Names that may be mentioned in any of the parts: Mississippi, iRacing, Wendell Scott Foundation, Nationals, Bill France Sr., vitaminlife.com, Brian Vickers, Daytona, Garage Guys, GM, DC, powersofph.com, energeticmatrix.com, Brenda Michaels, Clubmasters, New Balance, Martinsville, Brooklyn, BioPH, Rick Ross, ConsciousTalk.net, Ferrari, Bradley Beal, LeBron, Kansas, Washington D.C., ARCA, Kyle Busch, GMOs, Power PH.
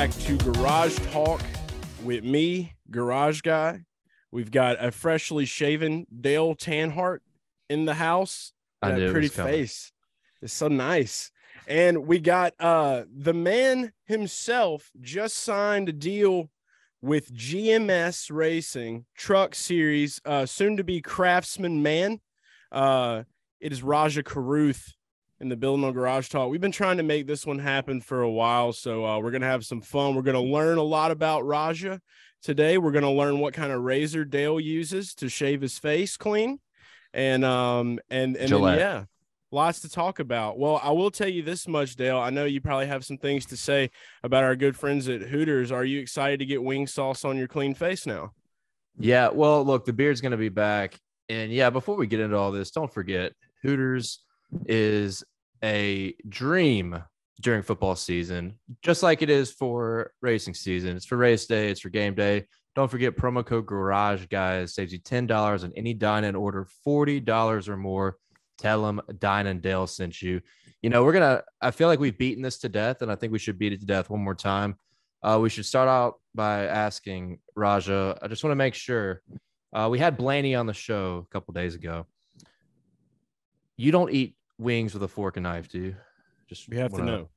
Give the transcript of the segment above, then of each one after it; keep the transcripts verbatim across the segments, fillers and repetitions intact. back to Garage Talk with me, Garage Guy. We've got a freshly shaven Dale Earnhardt in the house. I that pretty face. It's so nice. And we got uh, the man himself just signed a deal with G M S Racing Truck Series, uh, soon to be Craftsman Man. Uh, it is Rajah Kirby in the Building on Garage Talk. We've been trying to make this one happen for a while, so uh, we're going to have some fun. We're going to learn a lot about Rajah today. We're going to learn what kind of razor Dale uses to shave his face clean. And, um, and, and then, yeah, lots to talk about. Well, I will tell you this much, Dale. I know you probably have some things to say about our good friends at Hooters. Are you excited to get wing sauce on your clean face now? Yeah, well, look, the beard's going to be back. And, yeah, before we get into all this, don't forget, Hooters is a dream during football season, just like it is for racing season. It's for race day. It's for game day. Don't forget, promo code Garage Guys saves you ten dollars on any dine-in order, forty dollars or more. Tell them Dine and Dale sent you. You know, we're going to – I feel like we've beaten this to death, and I think we should beat it to death one more time. Uh, we should start out by asking Rajah, I just want to make sure. Uh, we had Blaney on the show a couple days ago. You don't eat wings with a fork and knife, do you? Just we have wanna... to know.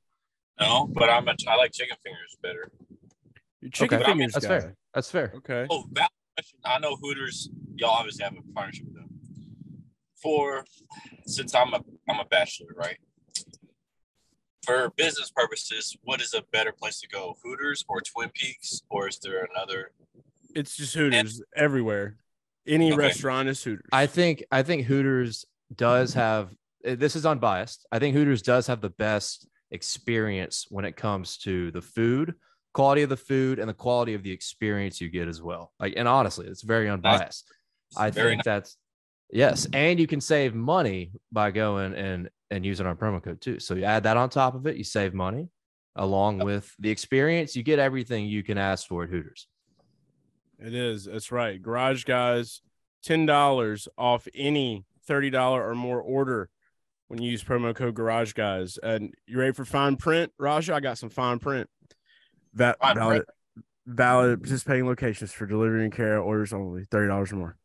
No, but I'm a, I like chicken fingers better. Your chicken okay. fingers, that's guy. fair. That's fair. Okay. Oh, that question. I know Hooters. Y'all obviously have a partnership with them. For since I'm a I'm a bachelor, right? For business purposes, what is a better place to go, Hooters or Twin Peaks, or is there another? It's just Hooters and... everywhere. Any okay. restaurant is Hooters. I think I think Hooters does have. This is unbiased. I think Hooters does have the best experience when it comes to the food, quality of the food, and the quality of the experience you get as well. Like, and honestly, it's very unbiased. It's I very think nice. That's yes. And you can save money by going and, and using our promo code too. So you add that on top of it, you save money along yep. with the experience. You get everything you can ask for at Hooters. It is. That's right. Garage Guys, ten dollars off any thirty dollars or more order when you use promo code Garage Guys. And you ready for fine print, Rajah? I got some fine print. That fine valid, print. valid participating locations for delivery and carry orders only, thirty dollars or more.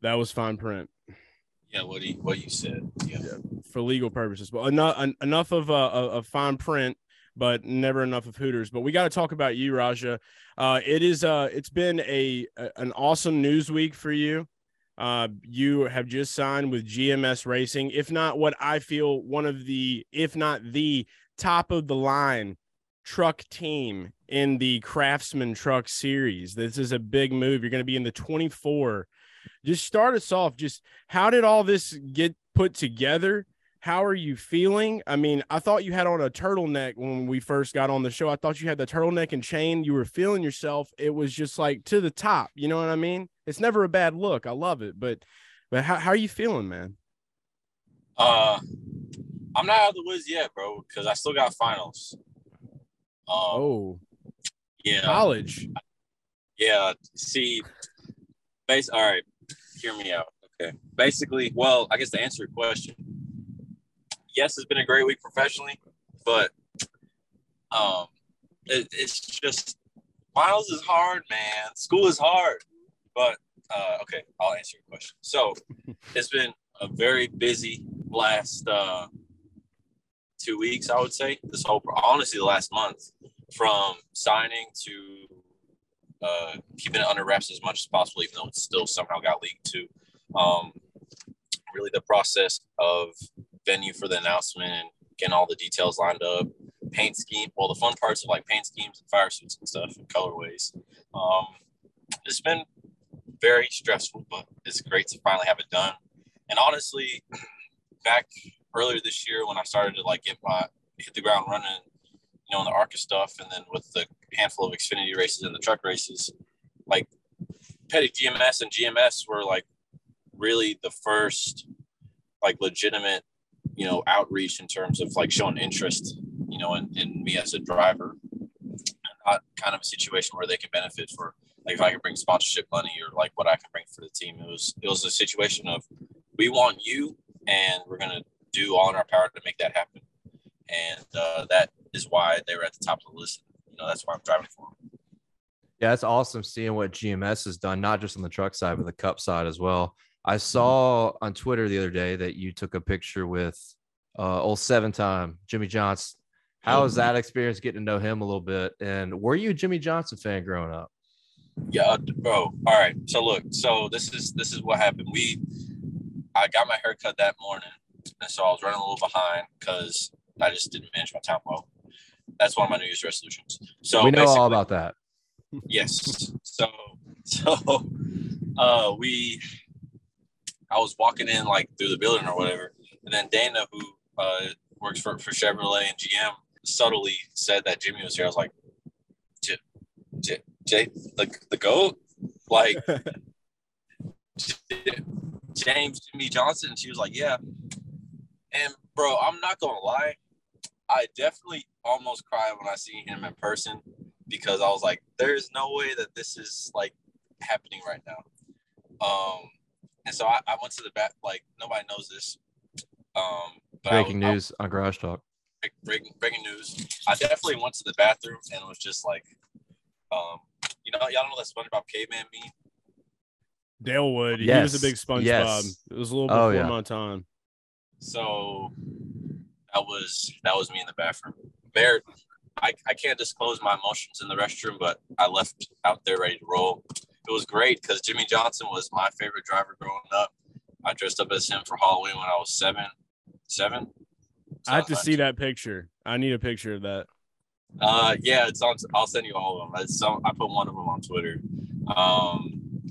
That was fine print. Yeah, what he what you said. Yeah, yeah, for legal purposes. But enough en- enough of a uh, fine print, but never enough of Hooters. But we got to talk about you, Rajah. Uh, it is uh, it's been a, a an awesome news week for you. Uh, you have just signed with G M S Racing, if not what I feel one of the, if not the top of the line truck team in the Craftsman Truck Series. This is a big move. You're going to be in the twenty-four. Just start us off. Just how did all this get put together? How are you feeling? I mean, I thought you had on a turtleneck when we first got on the show. I thought you had the turtleneck and chain. You were feeling yourself. It was just like to the top. You know what I mean? It's never a bad look. I love it. But but how, how are you feeling, man? Uh, I'm not out of the woods yet, bro, because I still got finals. Um, oh. Yeah. College. Yeah. See, base. All right. Hear me out. Okay. Basically, well, I guess to answer your question, yes, it's been a great week professionally, but um, it, it's just finals is hard, man. School is hard, but uh, okay, I'll answer your question. So it's been a very busy last uh, two weeks, I would say. This whole, honestly, the last month, from signing to uh, keeping it under wraps as much as possible, even though it still somehow got leaked to um, really the process of venue for the announcement and getting all the details lined up, paint scheme, well, the fun parts of like paint schemes and fire suits and stuff and colorways. Um, it's been very stressful, but it's great to finally have it done. And honestly, back earlier this year when I started to like get my, hit the ground running, you know, in the ARCA stuff, and then with the handful of Xfinity races and the truck races, like Petty G M S and G M S were like really the first like legitimate, you know, outreach in terms of like showing interest, you know, in, in me as a driver, not kind of a situation where they can benefit for like, if I can bring sponsorship money or like what I can bring for the team. It was, it was a situation of, we want you and we're going to do all in our power to make that happen. And uh, that is why they were at the top of the list, you know, that's where I'm driving for. Yeah, it's awesome seeing what G M S has done, not just on the truck side, but the cup side as well. I saw on Twitter the other day that you took a picture with uh, old seven-time Jimmie Johnson. How was that experience getting to know him a little bit? And were you a Jimmie Johnson fan growing up? Yeah, bro. All right. So look, so this is this is what happened. We, I got my haircut that morning, and so I was running a little behind because I just didn't manage my time well. That's one of my New Year's resolutions. So we know all about that. Yes. So so uh, we, I was walking in like through the building or whatever, and then Dana, who uh, works for for Chevrolet and G M, subtly said that Jimmie was here. I was like, J, J, J the the goat, like James Jimmie Johnson. She was like, yeah. And bro, I'm not gonna lie, I definitely almost cried when I seen him in person because I was like, there is no way that this is like happening right now. Um, and so I, I went to the back. Like nobody knows this. Um, but breaking I, news I, on Garage Talk. Breaking, breaking news. I definitely went to the bathroom and was just like, um, you know, y'all know that SpongeBob caveman meme? Dale would. Yes. He was a big SpongeBob. Yes. It was a little before oh, yeah. my time. So that was that was me in the bathroom. There, I, I can't disclose my emotions in the restroom, but I left out there ready to roll. It was great because Jimmie Johnson was my favorite driver growing up. I dressed up as him for Halloween when I was seven. Seven? So I have to like, see that picture. I need a picture of that. Uh, yeah, it's on. I'll send you all of them. It's on, I put one of them on Twitter. Um,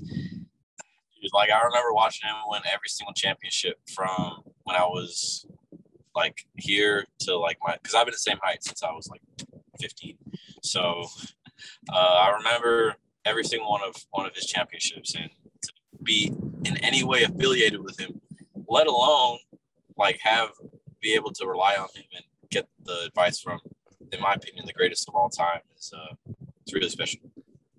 like I remember watching him win every single championship from when I was like here to like my, because I've been the same height since I was like fifteen. So uh, I remember every single one of one of his championships, and to be in any way affiliated with him, let alone like have. Be able to rely on him and get the advice from, in my opinion, the greatest of all time is uh it's really special.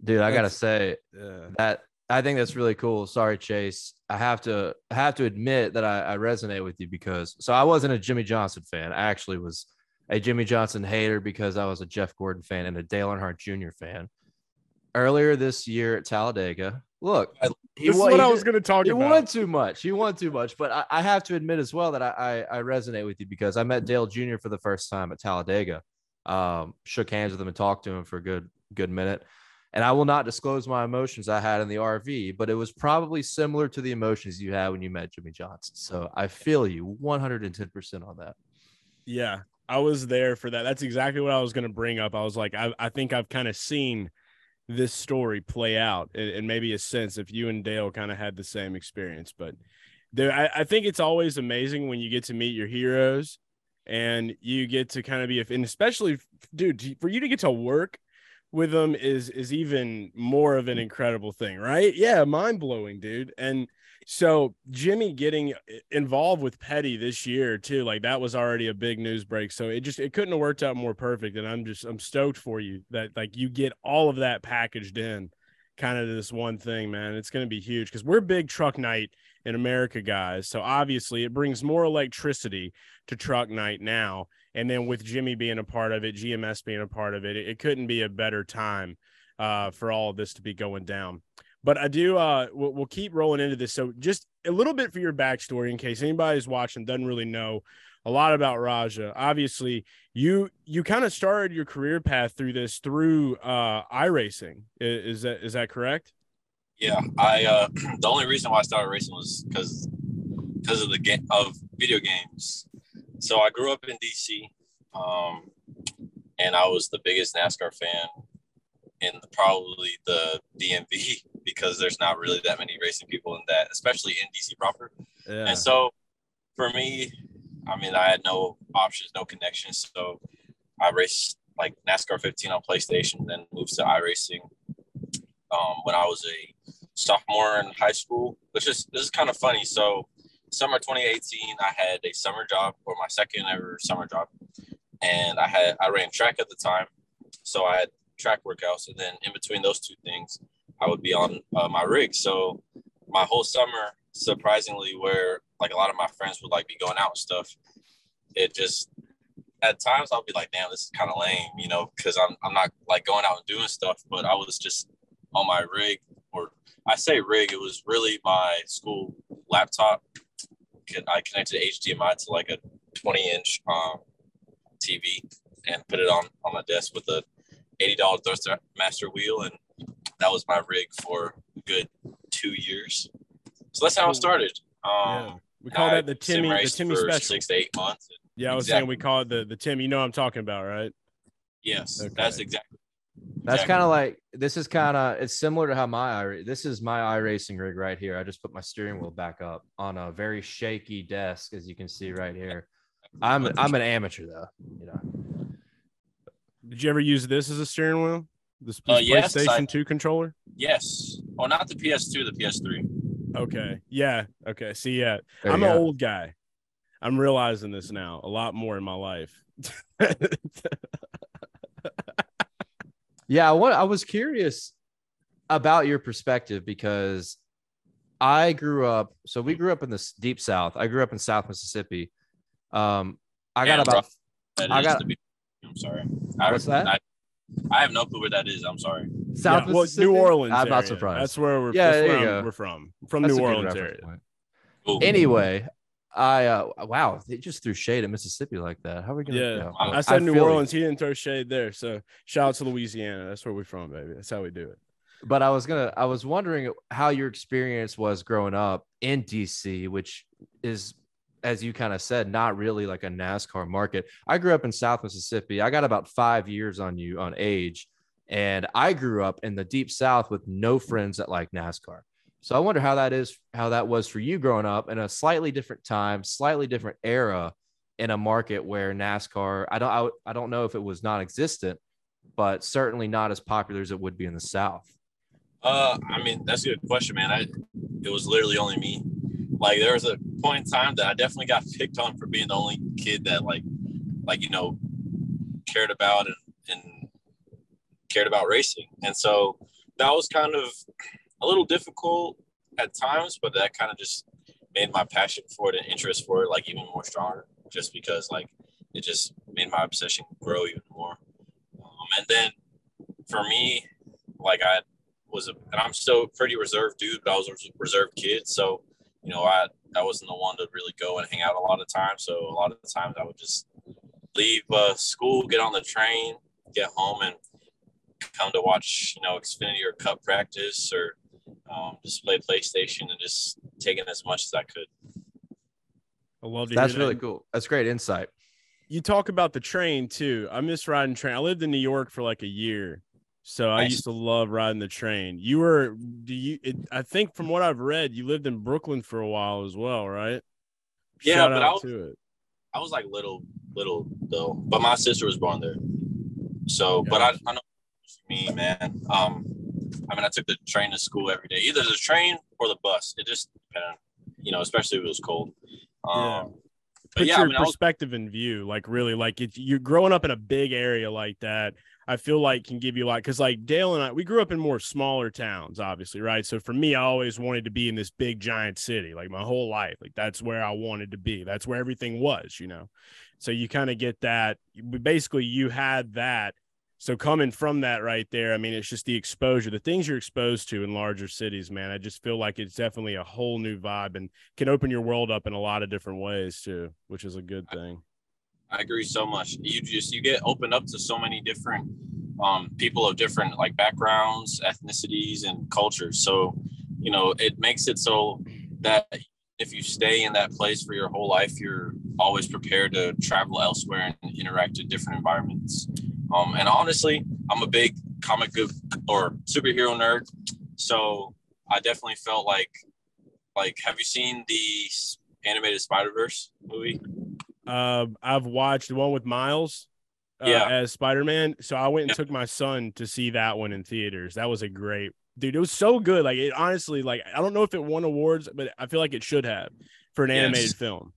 Dude, I gotta say yeah. that I think that's really cool. Sorry, Chase. I have to have to admit that I, I resonate with you because so I wasn't a Jimmie Johnson fan. I actually was a Jimmie Johnson hater because I was a Jeff Gordon fan and a Dale Earnhardt Junior fan. Earlier this year at Talladega, look, I, He this won, is what I was going to talk he about. He won too much. He won too much. But I, I have to admit as well that I, I, I resonate with you because I met Dale Junior for the first time at Talladega. Um, shook hands with him and talked to him for a good good minute. And I will not disclose my emotions I had in the R V, but it was probably similar to the emotions you had when you met Jimmie Johnson. So I feel you one hundred ten percent on that. Yeah, I was there for that. That's exactly what I was going to bring up. I was like, I, I think I've kind of seen – this story play out and maybe a sense if you and Dale kind of had the same experience, but there, I, I think it's always amazing when you get to meet your heroes and you get to kind of be, and especially dude, for you to get to work with them is, is even more of an incredible thing, right? Yeah. Mind blowing, dude. And so Jimmie getting involved with Petty this year too, like that was already a big news break. So it just, it couldn't have worked out more perfect. And I'm just, I'm stoked for you that like you get all of that packaged in kind of this one thing, man. It's going to be huge because we're big truck night in America, guys. So obviously it brings more electricity to truck night now. And then with Jimmie being a part of it, G M S being a part of it, it, it couldn't be a better time uh, for all of this to be going down. But I do, uh, we'll, we'll keep rolling into this. So just a little bit for your backstory in case anybody's watching, doesn't really know a lot about Rajah. Obviously, you you kind of started your career path through this, through uh, iRacing. Is, is that is that correct? Yeah. I uh, the only reason why I started racing was because because of the game of video games. So I grew up in D C, um, and I was the biggest NASCAR fan in the, probably the D M V because there's not really that many racing people in that, especially in D C proper. Yeah. And so for me, I mean, I had no options, no connections. So I raced like NASCAR fifteen on PlayStation, then moved to iRacing um, when I was a sophomore in high school, which is, this is kind of funny. So summer twenty eighteen, I had a summer job, or my second ever summer job, and I had I ran track at the time, so I had track workouts, and then in between those two things, I would be on uh, my rig. So my whole summer, surprisingly, where like a lot of my friends would like be going out and stuff, it just at times I'll be like, damn, this is kind of lame, you know, because I'm I'm not like going out and doing stuff, but I was just on my rig, or I say rig, it was really my school laptop. I connected H D M I to like a twenty inch um, T V and put it on, on my desk with a eighty dollar Thrustmaster wheel, and that was my rig for a good two years. So that's how it started. Um, yeah. We call that the Timmy, the Timmy special. Six to eight months. Yeah, I was exactly. saying we call it the the Tim. You know what I'm talking about, right? Yes, okay. that's exactly. That's exactly. kind of like this is kind of it's similar to how my this is my iRacing rig right here. I just put my steering wheel back up on a very shaky desk, as you can see right here. I'm I'm an amateur though, you know. Did you ever use this as a steering wheel? This, this uh, yes, PlayStation I, two controller? Yes. Oh, not the P S two, the P S three. Okay. Yeah. Okay. See, yeah, there I'm an go. old guy. I'm realizing this now a lot more in my life. Yeah, what I was curious about your perspective, because I grew up. So we grew up in the deep South. I grew up in South Mississippi. Um, I yeah, got about. I got. Be, I'm sorry. What's I, that? I, I have no clue where that is. I'm sorry. South yeah, well, New Orleans. I'm area. not surprised. That's where we're. Yeah, there you go. We're from from that's New Orleans area. Cool. Anyway. I uh wow, they just threw shade at Mississippi like that. How are we gonna? Yeah, you know, I said I New Orleans. It. He didn't throw shade there. So shout out to Louisiana. That's where we're from, baby. That's how we do it. But I was gonna, I was wondering how your experience was growing up in D C, which is, as you kind of said, not really like a NASCAR market. I grew up in South Mississippi. I got about five years on you on age, and I grew up in the deep South with no friends that like NASCAR. So I wonder how that is, how that was for you growing up in a slightly different time, slightly different era, in a market where NASCAR, I don't, I, I don't know if it was non-existent, but certainly not as popular as it would be in the South. Uh, I mean, that's a good question, man. I, it was literally only me. Like there was a point in time that I definitely got picked on for being the only kid that like, like, you know, cared about and, and cared about racing. And so that was kind of a little difficult at times, but that kind of just made my passion for it and interest for it like even more stronger, just because like it just made my obsession grow even more. Um, and then for me, like I was a, and I'm still pretty reserved dude, but I was a reserved kid. So, you know, I, I wasn't the one to really go and hang out a lot of times. So a lot of the times I would just leave uh, school, get on the train, get home, and come to watch, you know, Xfinity or Cup practice, or Um, just play PlayStation and just taking as much as I could. I love that's really that. cool. That's great insight. You talk about the train too. I miss riding train. I lived in New York for like a year, so nice. I used to love riding the train. You were, do you? It, I think from what I've read, you lived in Brooklyn for a while as well, right? Yeah, Shout but out I was, to it. I was like little, little though. But my sister was born there, so. Yeah. But I, I know me, man. Um. I mean, I took the train to school every day, either the train or the bus. It just depended, you know, especially if it was cold. Um, yeah. But Put yeah, your I mean, perspective I was- in view, like really, like if you're growing up in a big area like that, I feel like can give you a lot. Cause like Dale and I, we grew up in more smaller towns, obviously. Right. So for me, I always wanted to be in this big giant city, like my whole life. Like that's where I wanted to be. That's where everything was, you know? So you kind of get that. Basically you had that. So coming from that right there, I mean, it's just the exposure, the things you're exposed to in larger cities, man. I just feel like it's definitely a whole new vibe and can open your world up in a lot of different ways too, which is a good thing. I, I agree so much. You just, you get opened up to so many different um, people of different like backgrounds, ethnicities, and cultures. So, you know, it makes it so that if you stay in that place for your whole life, you're always prepared to travel elsewhere and interact in different environments. Um, and honestly, I'm a big comic book or superhero nerd, so I definitely felt like, like, have you seen the animated Spider-Verse movie? Uh, I've watched the one with Miles uh, yeah. as Spider-Man, so I went and yeah. took my son to see that one in theaters. That was a great, dude, it was so good. Like, it honestly, like, I don't know if it won awards, but I feel like it should have for an yes. animated film.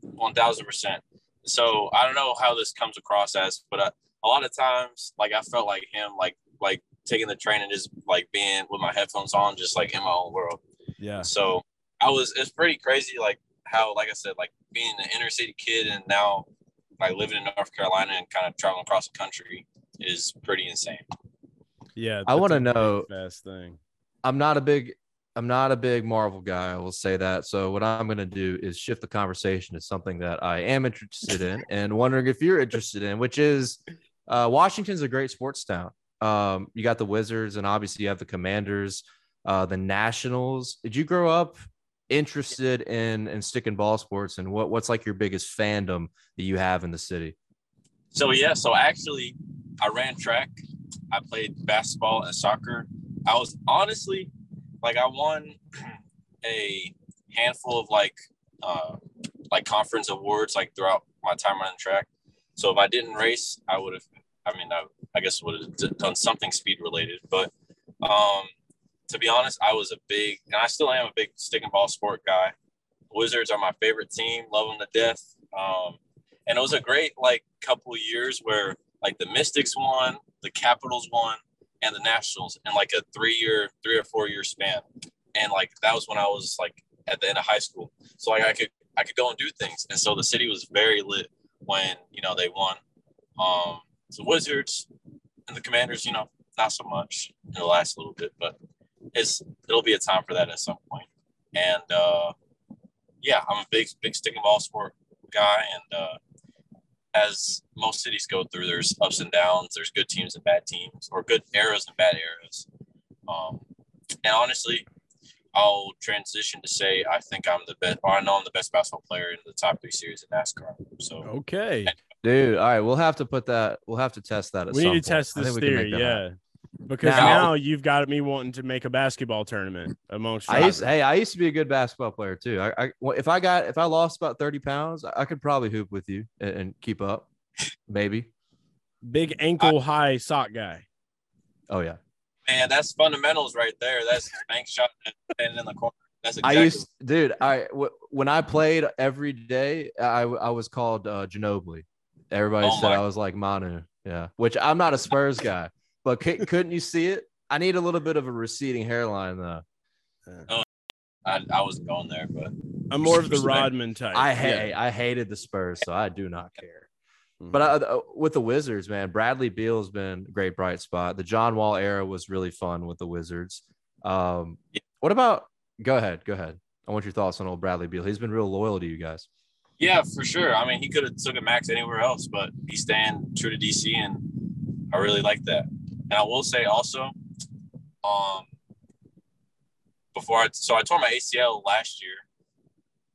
one thousand percent. So I don't know how this comes across as, but I, a lot of times, like, I felt like him, like, like taking the train and just, like, being with my headphones on, just, like, in my own world. Yeah. So I was – it's pretty crazy, like, how, like I said, like, being an inner-city kid and now like living in North Carolina and kind of traveling across the country is pretty insane. Yeah. I want to know fast thing. I'm not a big, I'm not a big Marvel guy. I will say that. So what I'm going to do is shift the conversation to something that I am interested in and wondering if you're interested in, which is uh, Washington's a great sports town. Um, you got the Wizards and obviously you have the Commanders, uh, the Nationals. Did you grow up interested in, in stick and ball sports, and what, what's like your biggest fandom that you have in the city? So, yeah, so actually I ran track. I played basketball and soccer. I was honestly like, I won a handful of like, uh, like conference awards, like throughout my time running track. So if I didn't race, I would have, I mean, I, I guess would have done something speed related, but, um, to be honest, I was a big, and I still am a big stick and ball sport guy. Wizards are my favorite team. Love them to death. Um, and it was a great, like, couple of years where, like, the Mystics won, the Capitals won, and the Nationals in, like, a three-year, three or four-year span. And, like, that was when I was, like, at the end of high school. So, like, I could I could go and do things. And so the city was very lit when, you know, they won. Um, so Wizards and the Commanders, you know, not so much in the last little bit, but It's it'll be a time for that at some point. And uh, yeah, I'm a big, big stick and ball sport guy. And uh, as most cities go through, there's ups and downs. There's good teams and bad teams, or good eras and bad eras. Um, and honestly, I'll transition to say I think I'm the best, or I know I'm the best basketball player in the top three series in NASCAR. So okay, dude. All right, we'll have to put that. We'll have to test that. At we some need to point. test this theory. Yeah. Happen. Because now, now you've got me wanting to make a basketball tournament amongst. I used, hey, I used to be a good basketball player too. I, I if I got if I lost about thirty pounds, I could probably hoop with you and, and keep up, maybe. Big ankle I, high sock guy. Oh yeah, man, that's fundamentals right there. That's bank shot and in the corner. That's exactly. I used, dude. I w- when I played every day, I I was called uh, Ginobili. Everybody oh said I was like Manu. Yeah, which I'm not a Spurs guy. But couldn't you see it? I need a little bit of a receding hairline, though. Oh, I, I wasn't going there, but I'm more of the Rodman type. I hate, yeah. I hated the Spurs, so I do not care. Mm-hmm. But I, with the Wizards, man, Bradley Beal's been a great bright spot. The John Wall era was really fun with the Wizards. Um, yeah. What about? Go ahead, go ahead. I want your thoughts on old Bradley Beal. He's been real loyal to you guys. Yeah, for sure. I mean, he could have took a max anywhere else, but he's staying true to D C, and I really like that. And I will say also, um, before I, so I tore my A C L last year,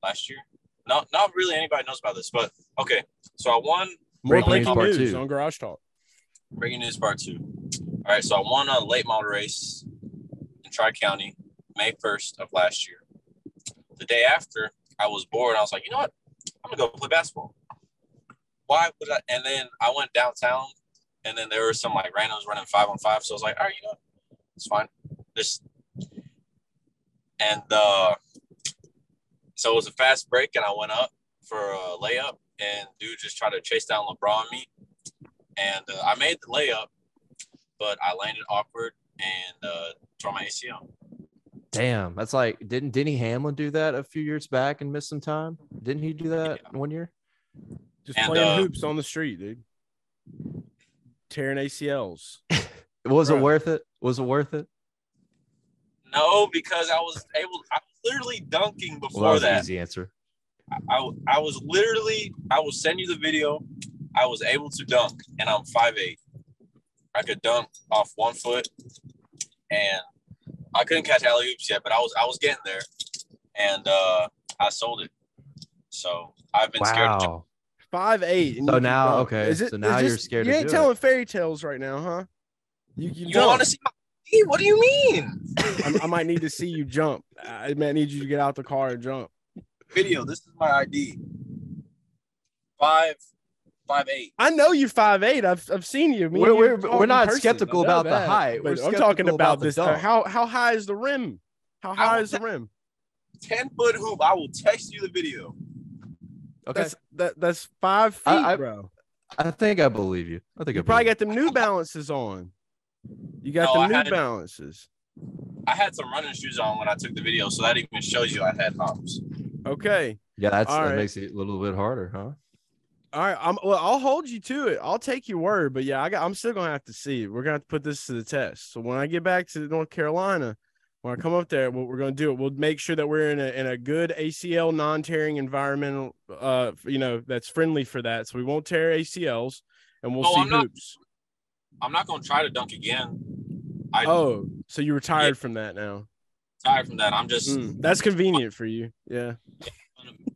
last year, no, not really anybody knows about this, but okay. So I won breaking news part two on Garage Talk, breaking news part two. All right. So I won a late model race in Tri-County, May first of last year. The day after I was bored. I was like, you know what? I'm gonna go play basketball. Why would I? And then I went downtown. And then there were some, like, randoms running five on five. So I was like, all right, you know, it's fine. This, And uh, so it was a fast break, and I went up for a layup. And dude just tried to chase down LeBron me. And uh, I made the layup, but I landed awkward and uh, tore my A C L. Damn. That's like, didn't Denny Hamlin do that a few years back and miss some time? Didn't he do that yeah. one year? Just and, playing uh, hoops on the street, dude. Tearing A C Ls. Was Bro. it worth it? Was it worth it? No, because I was able. I was literally dunking before well, that. Was that. An easy answer. I, I I was literally. I will send you the video. I was able to dunk, and I'm five eight. I could dunk off one foot, and I couldn't catch alley oops yet, but I was I was getting there, and uh, I sold it. So I've been wow. scared. To- Five eight. So now, dunk. okay. It, so now you're just, scared. You ain't telling it. fairy tales right now, huh? You, you, you don't want to see my feet? What do you mean? I, I might need to see you jump. I might need you to get out the car and jump. Video. This is my I D. Five, five eight. I know you five eight. I've I've seen you. Me we're we're, you we're not person. skeptical about bad. the height. We're I'm talking about, about this. How how high is the rim? How high is the rim? Ten foot hoop. I will text you the video. Okay. That's that, that's five feet, I, I, bro. I think I believe you. I think you I probably got them New Balances on. You got no, the New I had, Balances. I had some running shoes on when I took the video, so that even shows you I had hops. Okay. Yeah, that's, that right. makes it a little bit harder, huh? All right, I'm, well, I'll hold you to it. I'll take your word, but yeah, I got, I'm still going to have to see. We're going to have to put this to the test. So when I get back to North Carolina, when I come up there, what we're going to do, we'll make sure that we're in a in a good A C L non-tearing environmental, uh, you know, that's friendly for that. So we won't tear A C Ls, and we'll oh, see I'm not, hoops. I'm not going to try to dunk again. I, oh, so you retired yeah, from that now? Tired from that. I'm just. Mm, that's convenient I'm, for you. Yeah.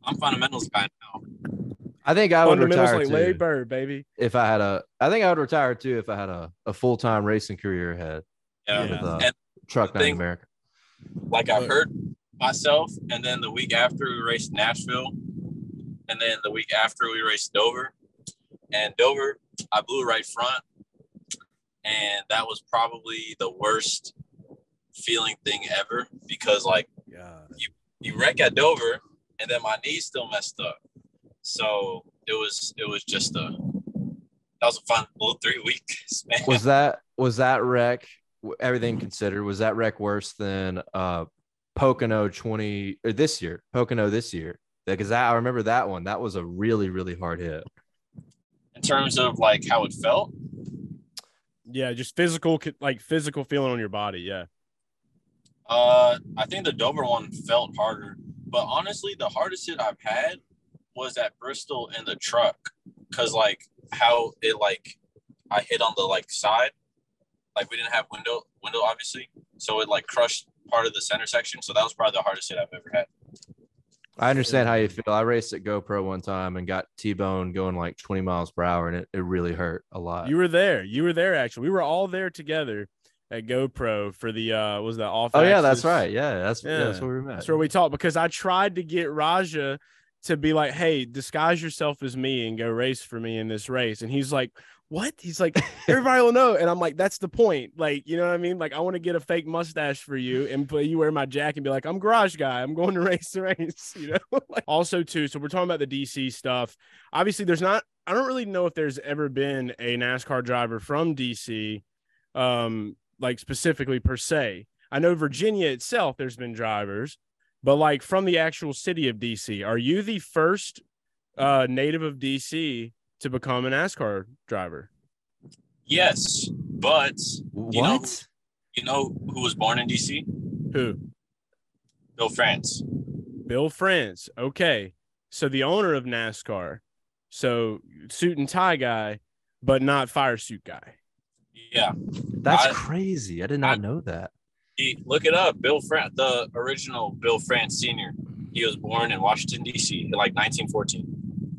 I'm fundamentals guy now. I think I would retire like too, Larry Bird, baby. If I had a, I think I would retire too if I had a, a full time racing career ahead. Yeah. With, uh, and truck thing, America. Like I hurt myself, and then the week after we raced Nashville, and then the week after we raced Dover, and Dover I blew right front, and that was probably the worst feeling thing ever because like God. you you wreck at Dover, and then my knee's still messed up. So it was, it was just a, that was a fun little three weeks, man. Was that, was that wreck, everything considered, was that wreck worse than uh, Pocono twenty or this year, Pocono this year? Because I remember that one. That was a really, really hard hit. In terms of like how it felt? Yeah, just physical, like physical feeling on your body. Yeah. Uh, I think the Dover one felt harder, but honestly, the hardest hit I've had was at Bristol in the truck, because like how it like I hit on the like side, like we didn't have window window obviously, so it like crushed part of the center section. So that was probably the hardest hit I've ever had. I understand how you feel. I raced at GoPro one time and got T-boned going like twenty miles per hour, and it, it really hurt a lot. You were there. You were there actually. We were all there together at GoPro for the uh was that off? Oh yeah, that's right. Yeah, that's yeah. Yeah, that's where we met. That's where we talked, because I tried to get Rajah to be like, hey, disguise yourself as me and go race for me in this race. And he's like, what? He's like, everybody will know. And I'm like, that's the point. Like, you know what I mean? Like, I want to get a fake mustache for you and play, you wear my jacket and be like, I'm garage guy. I'm going to race the race, you know? Like, also, too, so we're talking about the D C stuff. Obviously, there's not – I don't really know if there's ever been a NASCAR driver from D C, um, like, specifically per se. I know Virginia itself, there's been drivers. But, like, from the actual city of D C, are you the first uh, native of D C to become a NASCAR driver? Yes, but what? You know, you know who was born in D C? Who? Bill France. Bill France. Okay. So the owner of NASCAR. So suit and tie guy, but not fire suit guy. Yeah. That's I, crazy. I did not I, know that. He, look it up. Bill France, the original Bill France Senior He was born in Washington, D C in like nineteen fourteen.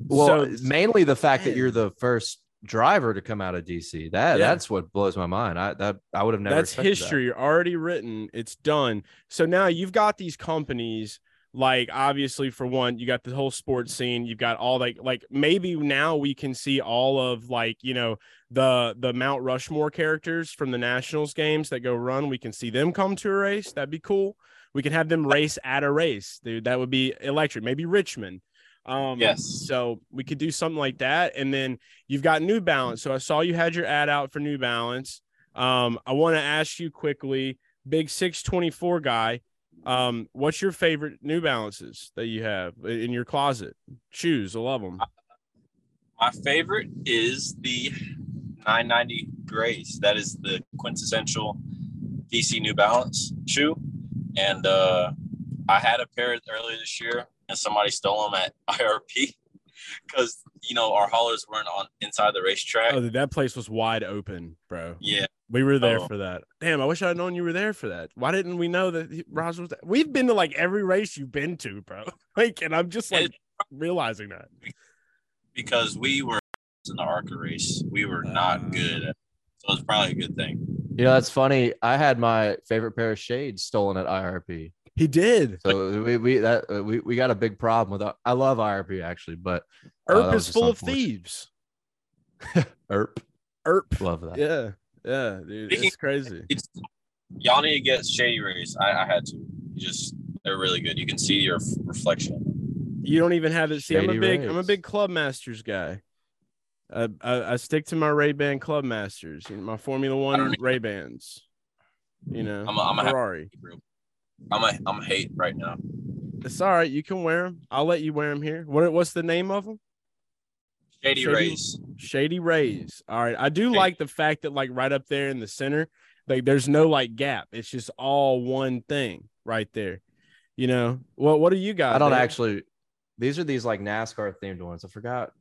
Well, so, mainly the fact that you're the first driver to come out of D C. That yeah. That's what blows my mind. I that I would have never. That's history. That. You're already written. It's done. So now you've got these companies. Like, obviously, for one, you got the whole sports scene. You've got all like like maybe now we can see all of like, you know, the the Mount Rushmore characters from the Nationals games that go run. We can see them come to a race. That'd be cool. We can have them race at a race, dude. That would be electric. Maybe Richmond. Um, yes. So we could do something like that. And then you've got New Balance. So I saw you had your ad out for New Balance. Um, I want to ask you quickly, big six twenty-four guy. Um, what's your favorite New Balances that you have in your closet? Shoes, I love them. My favorite is the nine ninety Grace. That is the quintessential D C New Balance shoe. And uh, I had a pair earlier this year, and somebody stole them at I R P because, you know, our haulers weren't on inside the racetrack. Oh, that place was wide open, bro. Yeah. We were there oh. for that. Damn, I wish I had known you were there for that. Why didn't we know that Raj was there? We've been to, like, every race you've been to, bro. Like, and I'm just, like, it, realizing that. Because we were in the ARCA race. We were not good. So it's probably a good thing. Yeah, that's funny. I had my favorite pair of shades stolen at I R P. He did. So we we that we, we got a big problem with. I love I R P, actually, but. Uh, I R P is full of thieves. I R P. I R P. Love that. Yeah. Yeah, dude, Speaking it's crazy. It's, y'all need to get Shady Rays. I, I had to. You just they're really good. You can see your reflection. You don't even have it. See, Shady I'm a big Rays. I'm a big Clubmasters guy. I, I I stick to my Ray-Ban Clubmasters and my Formula One Ray-Bans. You know, I'm a, I'm Ferrari. A, I'm a I'm a hate right now. It's all right. You can wear them. I'll let you wear them here. What what's the name of them? Shady, Shady Rays. Shady Rays. All right. I do Shady. like the fact that, like, right up there in the center, like, there's no, like, gap. It's just all one thing right there. You know? Well, what do you got? I don't there? actually – these are these, like, NASCAR-themed ones. I forgot.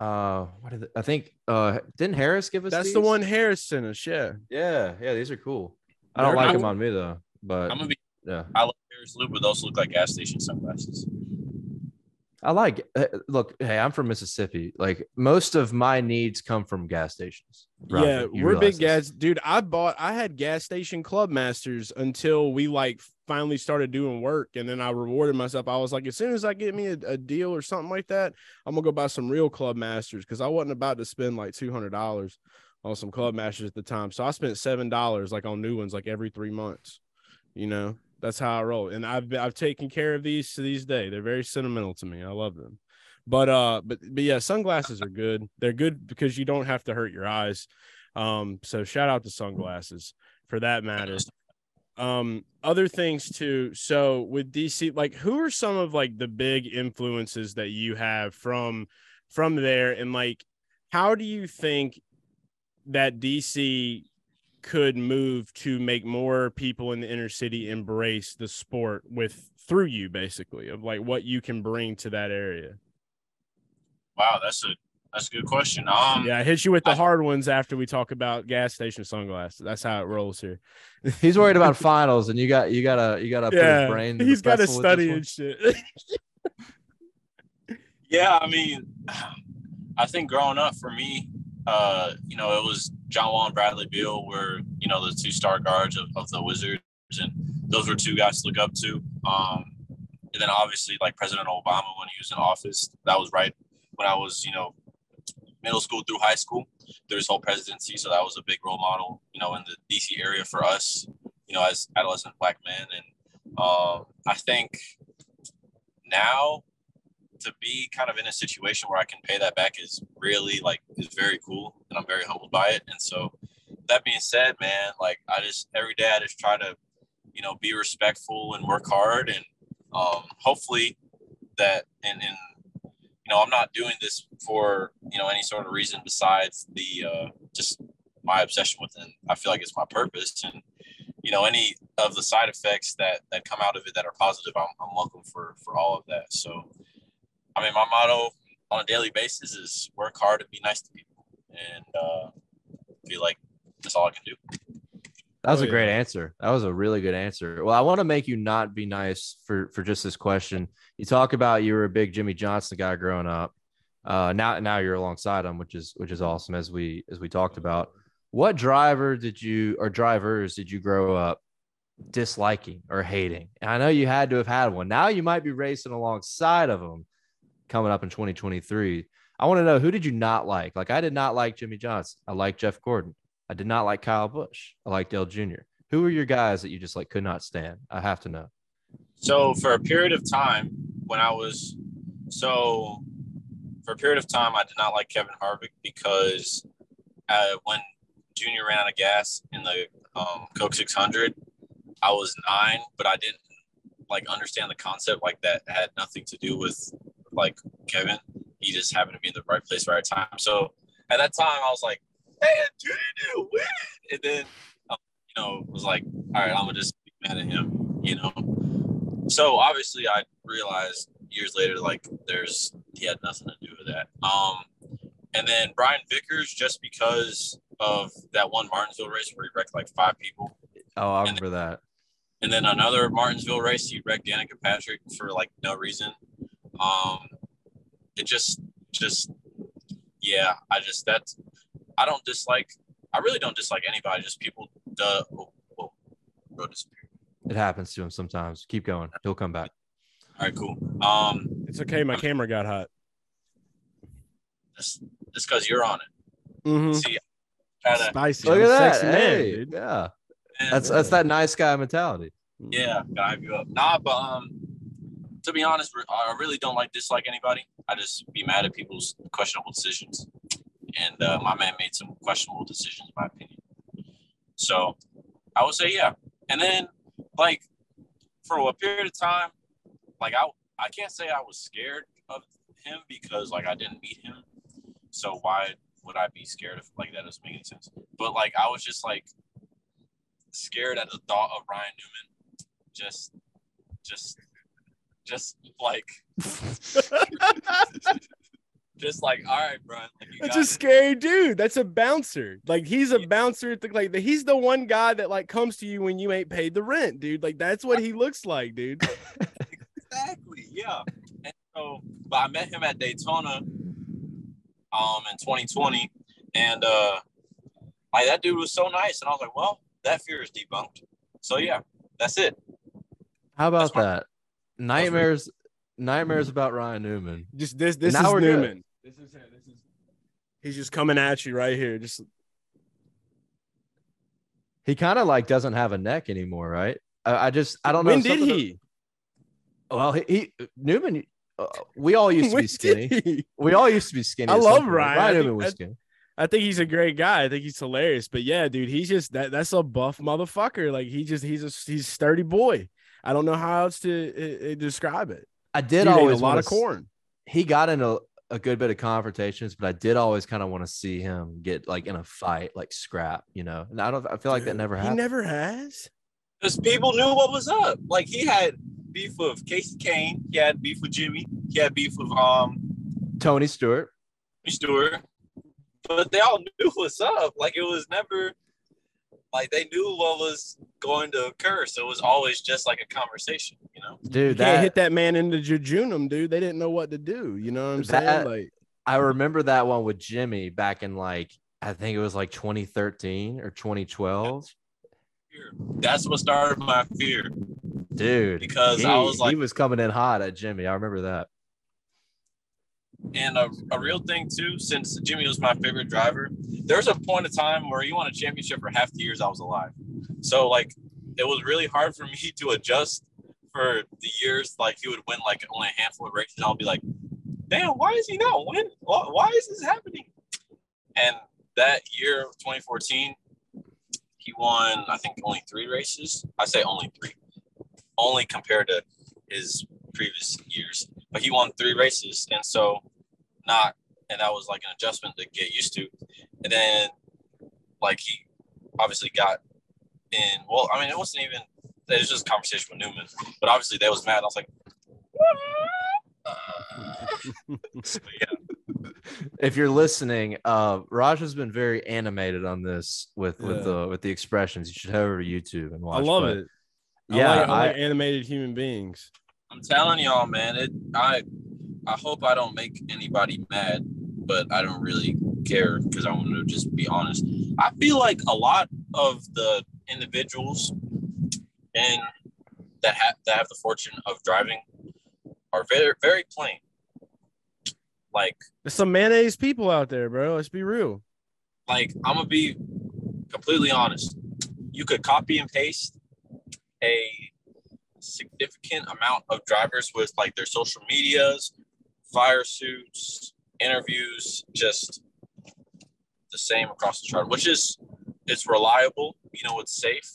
Uh, what did I think uh, – didn't Harris give us That's these? the one Harris sent us, yeah. Yeah, yeah, these are cool. I don't They're, like I'm, them on me, though. But I'm going to be – yeah. I love Harris Loop, but those look like gas station sunglasses. I like look. Hey, I'm from Mississippi. Like, most of my needs come from gas stations. Robert, yeah, we're big this. gas, dude. I bought. I had gas station Clubmasters until we like finally started doing work, and then I rewarded myself. I was like, as soon as I get me a, a deal or something like that, I'm gonna go buy some real Clubmasters because I wasn't about to spend like two hundred dollars on some Clubmasters at the time. So I spent seven dollars like on new ones like every three months. You know. That's how I roll. And I've I've taken care of these to these day. They're very sentimental to me. I love them. But uh, but but yeah, sunglasses are good. They're good because you don't have to hurt your eyes. Um, so shout out to sunglasses for that matter. Um, other things too. So with D C, like who are some of like the big influences that you have from from there? And like, how do you think that D C could move to make more people in the inner city embrace the sport with through you, basically, of like what you can bring to that area? Wow, that's a that's a good question. Um yeah, I hit you with the I, hard ones after we talk about gas station sunglasses. That's how it rolls here. He's worried about finals and you got you gotta you gotta yeah, put his brain to he's gotta study and shit. Yeah, I mean, I think growing up for me, uh you know, it was John Wall and Bradley Beal were, you know, the two star guards of, of the Wizards, and those were two guys to look up to. Um, and then obviously, like President Obama when he was in office, that was right when I was, you know, middle school through high school. There was whole presidency, so that was a big role model, you know, in the D C area for us, you know, as adolescent black men. And um, I think now to be kind of in a situation where I can pay that back is really like is very cool, and I'm very humbled by it. And so that being said, man, like I just every day I just try to, you know, be respectful and work hard, and um hopefully that and and you know, I'm not doing this for, you know, any sort of reason besides the uh just my obsession with it. I feel like it's my purpose, and you know, any of the side effects that that come out of it that are positive, I'm, I'm welcome for for all of that. So I mean, my motto on a daily basis is work hard and be nice to people, and uh, feel like that's all I can do. That was oh, a great yeah. answer. That was a really good answer. Well, I want to make you not be nice for, for just this question. You talk about you were a big Jimmie Johnson guy growing up. Uh, now, now you're alongside him, which is which is awesome. As we as we talked about, what driver did you or drivers did you grow up disliking or hating? And I know you had to have had one. Now you might be racing alongside of them coming up in twenty twenty-three. I want to know, who did you not like? Like, I did not like Jimmie Johnson. I like Jeff Gordon. I did not like Kyle Busch. I like Dale Junior Who were your guys that you just like could not stand? I have to know. So for a period of time when I was, so for a period of time, I did not like Kevin Harvick because I, when Junior ran out of gas in the um, Coke six hundred, I was nine, but I didn't like understand the concept. Like that had nothing to do with like Kevin, he just happened to be in the right place, right time. So at that time, I was like, "Hey, dude, dude, win!" And then, um, you know, was like, "All right, I'm gonna just be mad at him," you know. So obviously, I realized years later, like, there's he had nothing to do with that. Um, and then Brian Vickers, just because of that one Martinsville race where he wrecked like five people. Oh, I remember and then, that. And then another Martinsville race, he wrecked Danica Patrick for like no reason. Um, it just, just, yeah, I just, that's, I don't dislike, I really don't dislike anybody, just people, duh, oh, oh, road disappeared. It happens to him sometimes. Keep going. He'll come back. All right, cool. Um, it's okay. My camera got hot. That's, that's cause you're on it. Mm-hmm. See, gotta, spicy. Look at that. Sexy hey, man, yeah. Man, that's, man. that's that nice guy mentality. Yeah. Gotta hype you up. Nah, but, um, to be honest, I really don't like dislike anybody. I just be mad at people's questionable decisions. And uh, my man made some questionable decisions, in my opinion. So I would say, yeah. And then, like, for a period of time, like, I I can't say I was scared of him because, like, I didn't meet him. So why would I be scared if, like, that doesn't make any sense? But, like, I was just, like, scared at the thought of Ryan Newman just, just, just, like, just, like, all right, bro. Like, you got That's a it. Scary dude. That's a bouncer. Like, he's a yeah. bouncer. At the, like, he's the one guy that, like, comes to you when you ain't paid the rent, dude. Like, that's what he looks like, dude. Exactly, yeah. And so, but I met him at Daytona um, in twenty twenty, and, uh, like, that dude was so nice, and I was like, well, that fear is debunked. So, yeah, that's it. How about my- that? Nightmares nightmares about Ryan Newman. Just this this now is Newman. Good. This is him. This is he's just coming at you right here. Just he kind of like doesn't have a neck anymore, right? I, I just I don't know. When did he? Of... Well, he, he Newman. Uh, we all used to be skinny. We all used to be skinny. I love Ryan. Ryan Newman was skinny. I think he's a great guy. I think he's hilarious. But yeah, dude, he's just that. That's a buff motherfucker. Like he just he's a he's sturdy boy. I don't know how else to uh, describe it. I did Dude, always a lot of corn. S- he got into a good bit of confrontations, but I did always kind of want to see him get like in a fight, like scrap, you know. And I don't. I feel like Dude, that never happened. He never has. Because people knew what was up. Like he had beef with Casey Kane. He had beef with Jimmy. He had beef with um Tony Stewart. Tony Stewart. But they all knew what's up. Like it was never. Like, they knew what was going to occur, so it was always just, like, a conversation, you know? Dude, that... You can't hit that man into jejunum, dude. They didn't know what to do, you know what I'm that, saying? Like, I remember that one with Jimmy back in, like, I think it was, like, twenty thirteen or twenty twelve. That's what started my fear. Dude. Because he, I was, like... He was coming in hot at Jimmy. I remember that. And a, a real thing, too, since Jimmy was my favorite driver, there's a point of time where he won a championship for half the years I was alive. So, like, it was really hard for me to adjust for the years. Like, he would win, like, only a handful of races. I'll be like, damn, why is he not winning? Why is this happening? And that year, twenty fourteen, he won, I think, only three races. I say only three. Only compared to his previous years. But he won three races, and so not and that was like an adjustment to get used to. And then like he obviously got in well I mean it wasn't even it was just a conversation with Newman, but obviously they was mad. I was like uh. So, yeah. If you're listening, uh Raj has been very animated on this with yeah. with the with the expressions. You should head over to YouTube and watch. I love but, it yeah I like, I like I, animated human beings. I'm telling y'all, man, it I I hope I don't make anybody mad, but I don't really care because I want to just be honest. I feel like a lot of the individuals and that have that have the fortune of driving are very very plain. Like there's some mayonnaise people out there, bro. Let's be real. Like I'm gonna be completely honest. You could copy and paste a significant amount of drivers with like their social medias, fire suits, interviews, just the same across the chart, which is it's reliable, you know, it's safe,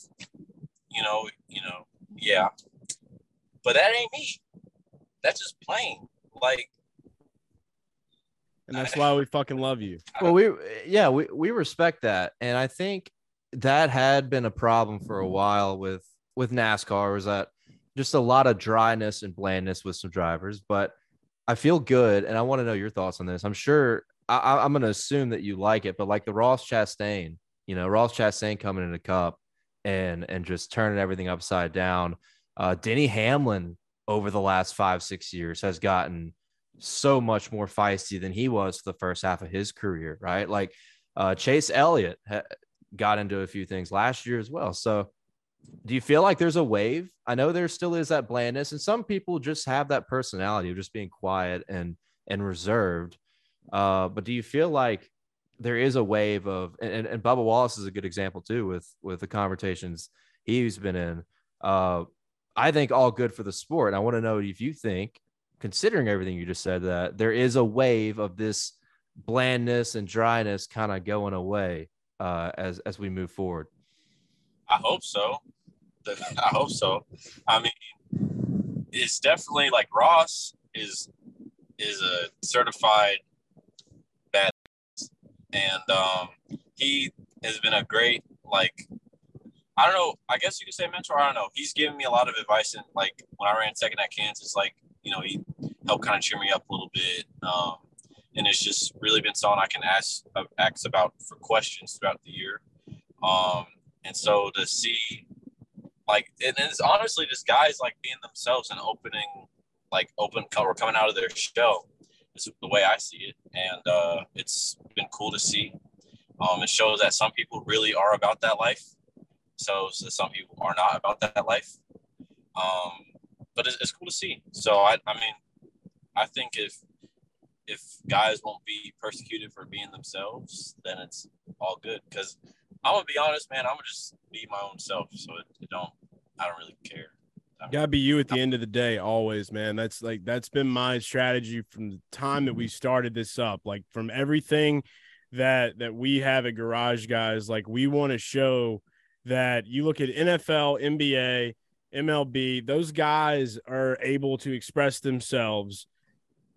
you know, you know, yeah. But that ain't me. That's just plain. Like and that's I, why we fucking love you. Well, we yeah, we, we respect that. And I think that had been a problem for a while with with NASCAR was that just a lot of dryness and blandness with some drivers, but I feel good. And I want to know your thoughts on this. I'm sure I, I'm going to assume that you like it, but like the Ross Chastain, you know, Ross Chastain coming in a cup and, and just turning everything upside down. Uh, Denny Hamlin over the last five, six years has gotten so much more feisty than he was for the first half of his career. Right. Like uh, Chase Elliott ha- got into a few things last year as well. So, do you feel like there's a wave? I know there still is that blandness, and some people just have that personality of just being quiet and and reserved. Uh, but do you feel like there is a wave of and, and Bubba Wallace is a good example too with with the conversations he's been in. Uh, I think all good for the sport. And I want to know if you think, considering everything you just said, that there is a wave of this blandness and dryness kind of going away uh, as as we move forward. I hope so. I hope so. I mean, it's definitely like Ross is is a certified bad and um, he has been a great, like, I don't know, I guess you could say mentor. I don't know. He's given me a lot of advice, and like when I ran second at Kansas, like, you know, he helped kind of cheer me up a little bit. Um, and it's just really been someone I can ask, uh, ask about for questions throughout the year. Um, and so to see, like, and it's honestly just guys like being themselves and opening, like open cover, coming out of their shell is the way I see it. And uh, it's been cool to see. Um, it shows that some people really are about that life. So, so some people are not about that life. Um, but it's, it's cool to see. So I, I mean, I think if, if guys won't be persecuted for being themselves, then it's all good. Cause I'm gonna be honest, man, I'm gonna just be my own self. So it, it don't, I don't really care. You gotta be you at the end of the day, always, man. That's like, that's been my strategy from the time that we started this up, like from everything that, that we have at Garage Guys. Like, we want to show that you look at N F L, N B A, M L B, those guys are able to express themselves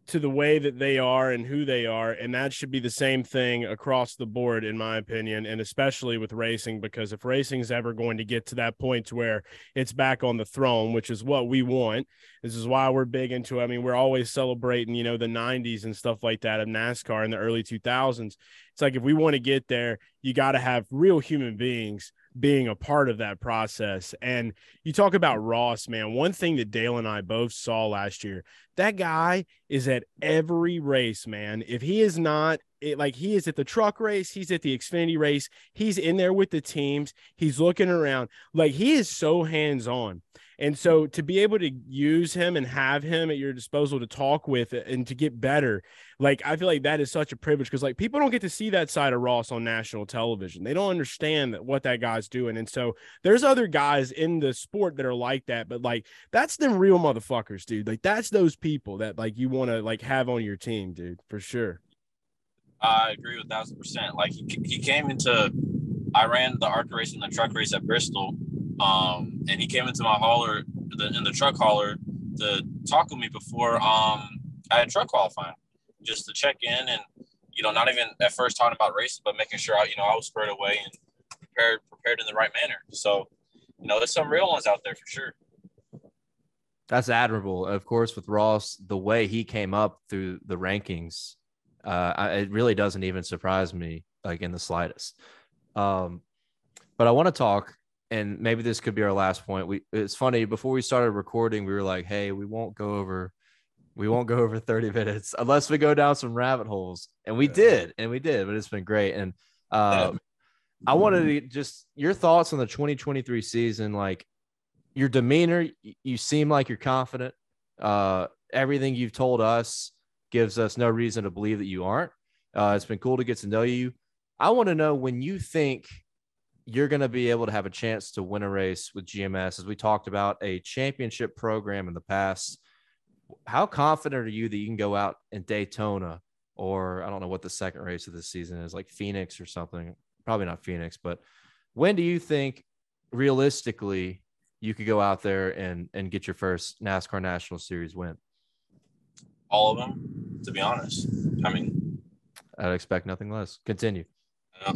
to the way that they are and who they are. And that should be the same thing across the board, in my opinion, and especially with racing, because if racing is ever going to get to that point to where it's back on the throne, which is what we want, this is why we're big into it. I mean, we're always celebrating, you know, the nineties and stuff like that of NASCAR in the early two thousands. It's like, if we want to get there, you got to have real human beings being a part of that process. And you talk about Ross, man, one thing that Dale and I both saw last year, that guy is at every race, man. If he is not it, like, he is at the truck race, he's at the Xfinity race, he's in there with the teams, he's looking around, like, he is so hands-on. And so to be able to use him and have him at your disposal to talk with and to get better, like, I feel like that is such a privilege, because like, people don't get to see that side of Ross on national television. They don't understand that, what that guy's doing. And so there's other guys in the sport that are like that, but like, that's them real motherfuckers, dude. Like, that's those people that like you want to like have on your team, dude, for sure. I agree with a thousand percent. Like, he, he came into, I ran the ARCA race and the truck race at Bristol. Um, and he came into my hauler, the, in the truck hauler, to talk with me before um, I had truck qualifying, just to check in and, you know, not even at first talking about races, but making sure I, you know, I was squared away and prepared, prepared in the right manner. So, you know, there's some real ones out there for sure. That's admirable. Of course, with Ross, the way he came up through the rankings, uh, I, it really doesn't even surprise me, like, in the slightest. Um, but I want to talk, and maybe this could be our last point. We, it's funny, before we started recording, we were like, hey, we won't go over, we won't go over thirty minutes unless we go down some rabbit holes. And we yeah. did, and we did, but it's been great. And uh, yeah. I wanted to just your thoughts on the twenty twenty-three season, like your demeanor. You seem like you're confident. Uh, everything you've told us gives us no reason to believe that you aren't. Uh, it's been cool to get to know you. I want to know when you think you're going to be able to have a chance to win a race with G M S. As we talked about a championship program in the past, how confident are you that you can go out in Daytona, or I don't know what the second race of the season is, like Phoenix or something, probably not Phoenix, but when do you think realistically you could go out there and, and get your first NASCAR National Series win? All of them, to be honest. I mean, I'd expect nothing less. Continue. Yeah.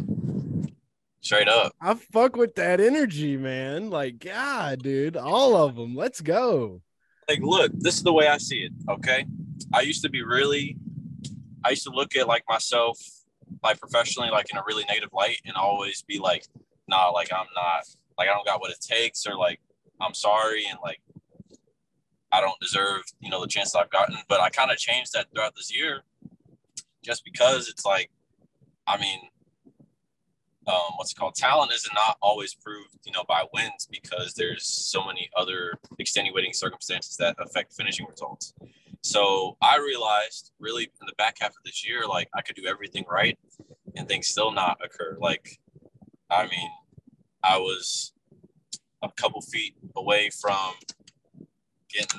Straight up. I fuck with that energy, man. Like, God, dude, all of them. Let's go. Like, look, this is the way I see it, okay? I used to be really – I used to look at, like, myself, like, professionally, like, in a really negative light and always be like, nah, like, I'm not – like, I don't got what it takes, or, like, I'm sorry, and, like, I don't deserve, you know, the chance that I've gotten. But I kind of changed that throughout this year just because it's like – I mean – Um, what's it called? Talent isn't not always proved, you know, by wins, because there's so many other extenuating circumstances that affect finishing results. So I realized really in the back half of this year, like, I could do everything right and things still not occur. Like, I mean, I was a couple feet away from getting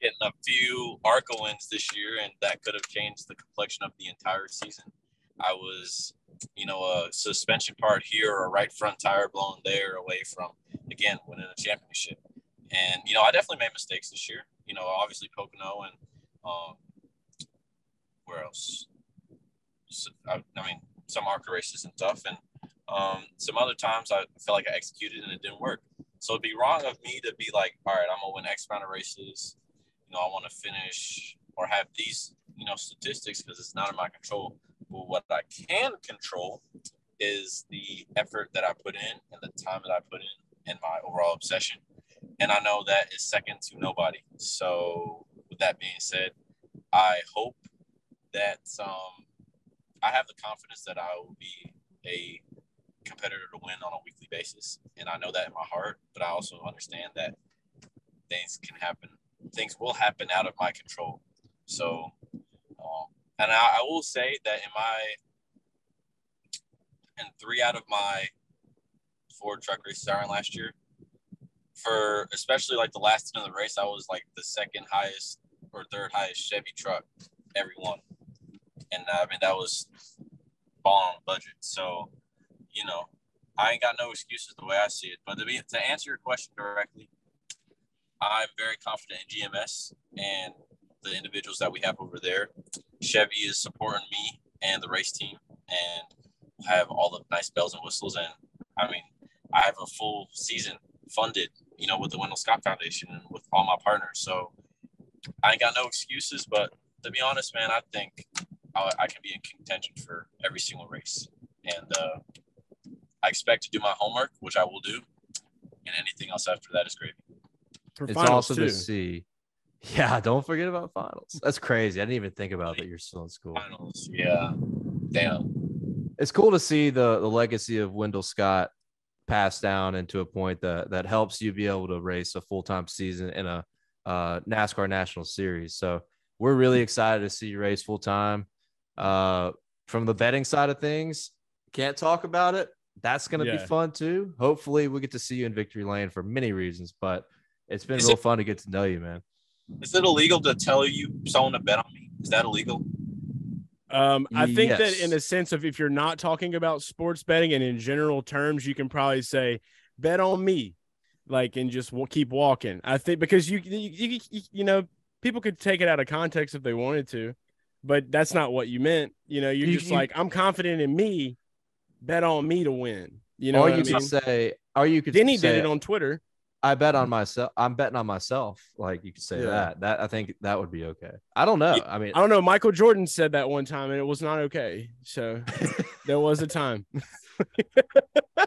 getting a few ARCA wins this year, and that could have changed the complexion of the entire season. I was, you know, a suspension part here or a right front tire blown there away from, again, winning a championship. And, you know, I definitely made mistakes this year. You know, obviously Pocono and um, where else? I, I mean, some ARCA races and stuff. And um, some other times I feel like I executed and it didn't work. So it'd be wrong of me to be like, all right, I'm going to win X amount of races. You know, I want to finish or have these, you know, statistics, because it's not in my control. But what I can control is the effort that I put in and the time that I put in and my overall obsession. And I know that is second to nobody. So with that being said, I hope that um, I have the confidence that I will be a competitor to win on a weekly basis. And I know that in my heart, but I also understand that things can happen. Things will happen out of my control. So, um, and I, I will say that in my, in three out of my four truck races I ran last year, for especially like the last end of the race, I was like the second highest or third highest Chevy truck, every one. And I mean, that was balling on a budget. So, you know, I ain't got no excuses the way I see it. But to be, to answer your question directly, I'm very confident in G M S and the individuals that we have over there. Chevy is supporting me and the race team, and have all the nice bells and whistles. And I mean, I have a full season funded, you know, with the Wendell Scott Foundation and with all my partners. So I ain't got no excuses, but to be honest, man, I think I, I can be in contention for every single race. And uh, I expect to do my homework, which I will do. And anything else after that is gravy. It's awesome to see. Yeah, don't forget about finals. That's crazy. I didn't even think about that you're still in school. Finals, yeah. Damn. It's cool to see the, the legacy of Wendell Scott passed down into a point that, that helps you be able to race a full-time season in a uh, NASCAR National Series. So we're really excited to see you race full-time. Uh, from the betting side of things, can't talk about it. That's going to yeah. be fun too. Hopefully we get to see you in victory lane for many reasons, but it's been is real it, fun to get to know you, man. Is it illegal to tell you someone to bet on me? Is that illegal? Um, I think yes. that in the sense of if you're not talking about sports betting and in general terms, you can probably say bet on me, like, and just w- keep walking. I think because you, you, you, you know, people could take it out of context if they wanted to, but that's not what you meant. You know, you're you, just you, like, I'm confident in me, bet on me to win. You know, or you could I mean? say, or you could Denny say, did it on Twitter. I bet on myself. I'm betting on myself. Like you could say yeah. that. That I think that would be okay. I don't know. I mean, I don't know. Michael Jordan said that one time, and it was not okay. So there was a time. No,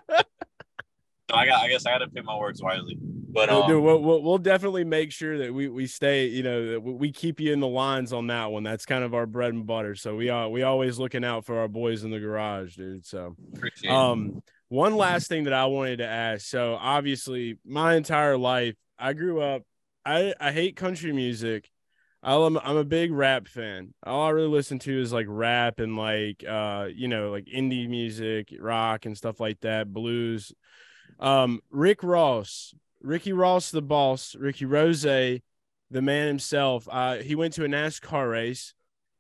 I got. I guess I got to pick my words wisely. But um, Dude, we'll, we'll, we'll definitely make sure that we we stay. You know, that we keep you in the lines on that one. That's kind of our bread and butter. So we are we always looking out for our boys in the garage, dude. So appreciate um. it. One last thing that I wanted to ask. So obviously my entire life, I grew up, I, I hate country music. I'm, I'm a big rap fan. All I really listen to is like rap and like, uh, you know, like indie music, rock and stuff like that. Blues. Um, Rick Ross, Ricky Ross, the boss, Ricky Rose, the man himself. Uh, he went to a NASCAR race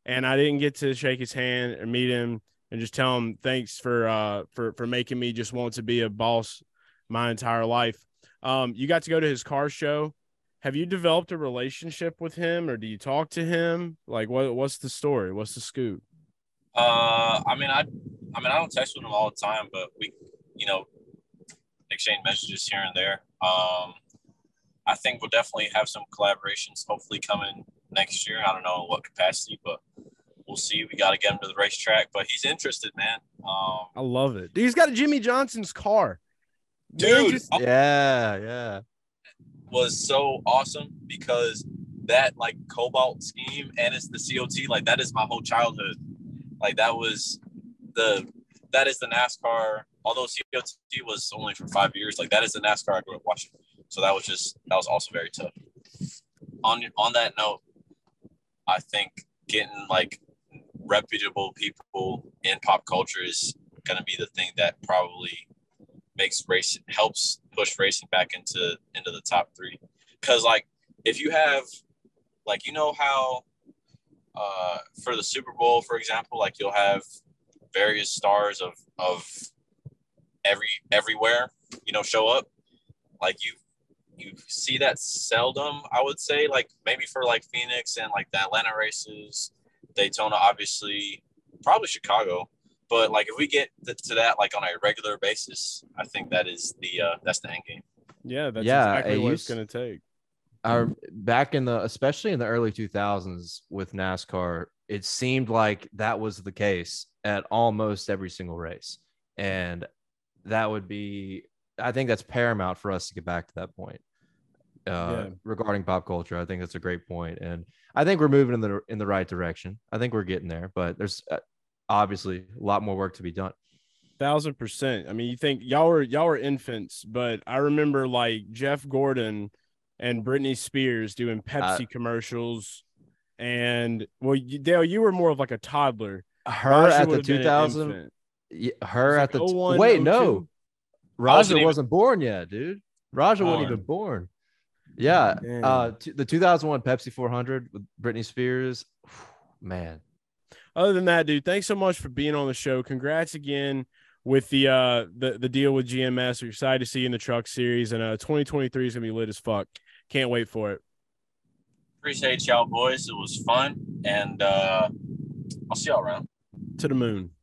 and I didn't get to shake his hand or meet him. And just tell him thanks for uh for for making me just want to be a boss my entire life. Um, you got to go to his car show. Have you developed a relationship with him, or do you talk to him? Like, what what's the story? What's the scoop? Uh, I mean, I I mean I don't text with him all the time, but we you know exchange messages here and there. Um, I think we'll definitely have some collaborations hopefully coming next year. I don't know in what capacity, but. We'll see. We got to get him to the racetrack, but he's interested, man. Um, I love it. Dude, he's got a Jimmie Johnson's car. Dude. Just- yeah, yeah. Was so awesome because that, like, cobalt scheme and it's the C O T, like, that is my whole childhood. Like, that was the – that is the NASCAR – although C O T was only for five years, like, that is the NASCAR I grew up watching. So that was just – that was also very tough. On, on that note, I think getting, like – reputable people in pop culture is going to be the thing that probably makes racing, helps push racing back into into the top three. Because like if you have like you know how uh for the Super Bowl, for example, like you'll have various stars of of every everywhere you know show up. Like you you see that seldom, I would say. Like maybe for like Phoenix and like the Atlanta races. Daytona, obviously, probably Chicago. But like, if we get to that like on a regular basis, I think that is the uh, that's the end game. Yeah, that's yeah, exactly what it's going to take. Our, back in the, especially in the early two thousands with NASCAR, it seemed like that was the case at almost every single race. And that would be, I think that's paramount for us to get back to that point uh, yeah. regarding pop culture. I think that's a great point. And I think we're moving in the, in the right direction. I think we're getting there, but there's uh, obviously a lot more work to be done. Thousand percent. I mean, you think y'all were, y'all were infants, but I remember like Jeff Gordon and Britney Spears doing Pepsi uh, commercials. And well, you, Dale, you were more of like a toddler. Her at the two thousand, yeah, her at the oh one, wait, oh two. No, Rajah wasn't, wasn't even... born yet, dude. Rajah oh. wasn't even born. Yeah, Dang. uh, t- the two thousand one Pepsi four hundred with Britney Spears. Man. Other than that, dude, thanks so much for being on the show. Congrats again with the uh the, the deal with G M S. We're excited to see you in the Truck Series, and uh twenty twenty-three is gonna be lit as fuck. Can't wait for it. Appreciate y'all, boys. It was fun, and uh I'll see y'all around. To the moon.